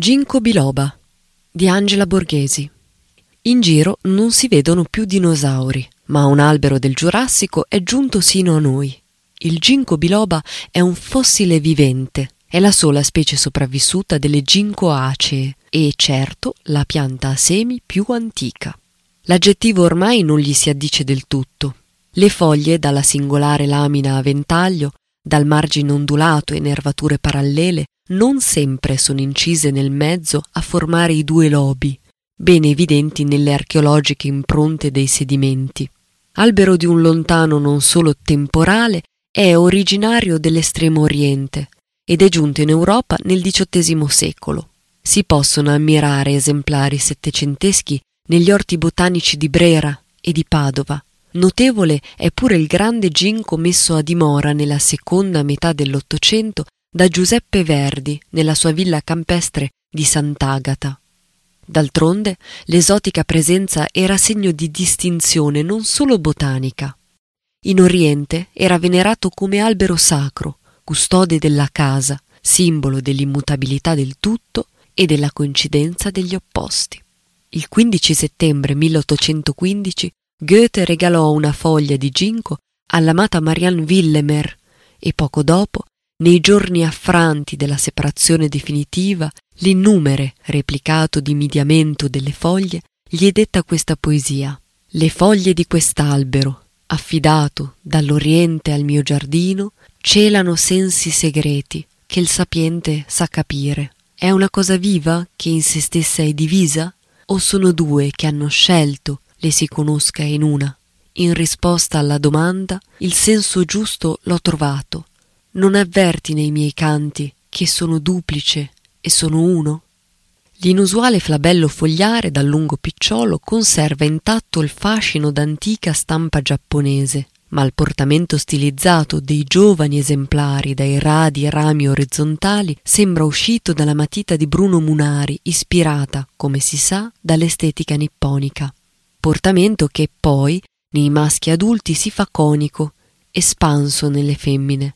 Ginkgo biloba di Angela Borghesi. In giro non si vedono più dinosauri, ma un albero del Giurassico è giunto sino a noi. Il ginkgo biloba è un fossile vivente, è la sola specie sopravvissuta delle Ginkgoaceae e certo la pianta a semi più antica. L'aggettivo ormai non gli si addice del tutto. Le foglie, dalla singolare lamina a ventaglio, dal margine ondulato e nervature parallele, non sempre sono incise nel mezzo a formare i due lobi, ben evidenti nelle archeologiche impronte dei sedimenti. Albero di un lontano non solo temporale, è originario dell'estremo oriente ed è giunto in Europa nel XVIII secolo. Si possono ammirare esemplari settecenteschi negli orti botanici di Brera e di Padova. Notevole è pure il grande ginkgo messo a dimora nella seconda metà dell'Ottocento da Giuseppe Verdi nella sua villa campestre di Sant'Agata. D'altronde, l'esotica presenza era segno di distinzione non solo botanica. In Oriente era venerato come albero sacro, custode della casa, simbolo dell'immutabilità del tutto e della coincidenza degli opposti. Il 15 settembre 1815 Goethe regalò una foglia di ginkgo all'amata Marianne Willemer e poco dopo, nei giorni affranti della separazione definitiva, l'innumere replicato di mediamento delle foglie gli è detta questa poesia: «Le foglie di quest'albero, affidato dall'Oriente al mio giardino, celano sensi segreti che il sapiente sa capire. È una cosa viva che in se stessa è divisa? O sono due che hanno scelto le si conosca in una? In risposta alla domanda, il senso giusto l'ho trovato. Non avverti nei miei canti che sono duplice e sono uno?» L'inusuale flabello fogliare dal lungo picciolo conserva intatto il fascino d'antica stampa giapponese, ma il portamento stilizzato dei giovani esemplari dai radi e rami orizzontali sembra uscito dalla matita di Bruno Munari, ispirata, come si sa, dall'estetica nipponica. Portamento che poi, nei maschi adulti, si fa conico, espanso nelle femmine.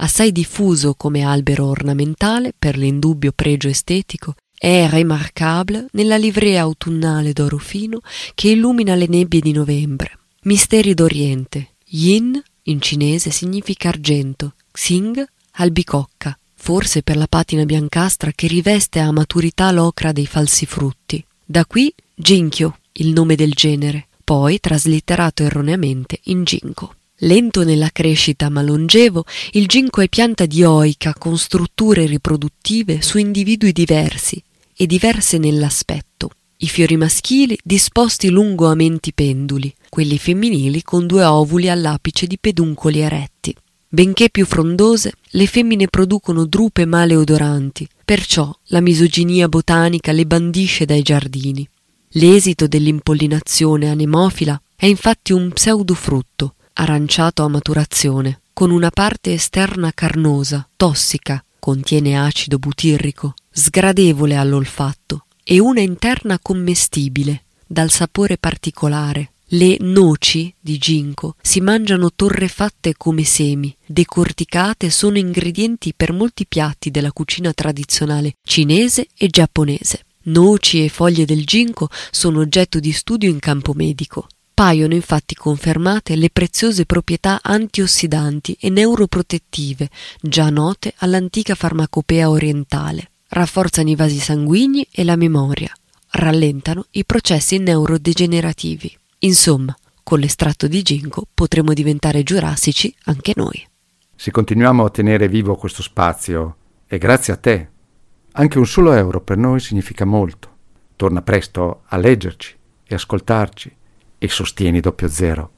Assai diffuso come albero ornamentale per l'indubbio pregio estetico, è remarcabile nella livrea autunnale d'oro fino che illumina le nebbie di novembre. Misteri d'Oriente. Yin in cinese significa argento, xing albicocca, forse per la patina biancastra che riveste a maturità l'ocra dei falsifrutti. Da qui ginchio, il nome del genere, poi traslitterato erroneamente in ginkgo. Lento nella crescita ma longevo, il ginkgo è pianta dioica con strutture riproduttive su individui diversi e diverse nell'aspetto. I fiori maschili disposti lungo amenti penduli, quelli femminili con due ovuli all'apice di peduncoli eretti. Benché più frondose, le femmine producono drupe maleodoranti, perciò la misoginia botanica le bandisce dai giardini. L'esito dell'impollinazione anemofila è infatti un pseudofrutto, aranciato a maturazione, con una parte esterna carnosa, tossica, contiene acido butirrico, sgradevole all'olfatto, e una interna commestibile, dal sapore particolare. Le noci di ginkgo si mangiano torrefatte come semi, decorticate, sono ingredienti per molti piatti della cucina tradizionale cinese e giapponese. Noci e foglie del ginkgo sono oggetto di studio in campo medico. Paiono infatti confermate le preziose proprietà antiossidanti e neuroprotettive già note all'antica farmacopea orientale. Rafforzano i vasi sanguigni e la memoria, rallentano i processi neurodegenerativi. Insomma, con l'estratto di ginkgo potremo diventare giurassici anche noi. Se continuiamo a tenere vivo questo spazio, è grazie a te. Anche un solo euro per noi significa molto. Torna presto a leggerci e ascoltarci. E sostieni Doppio Zero.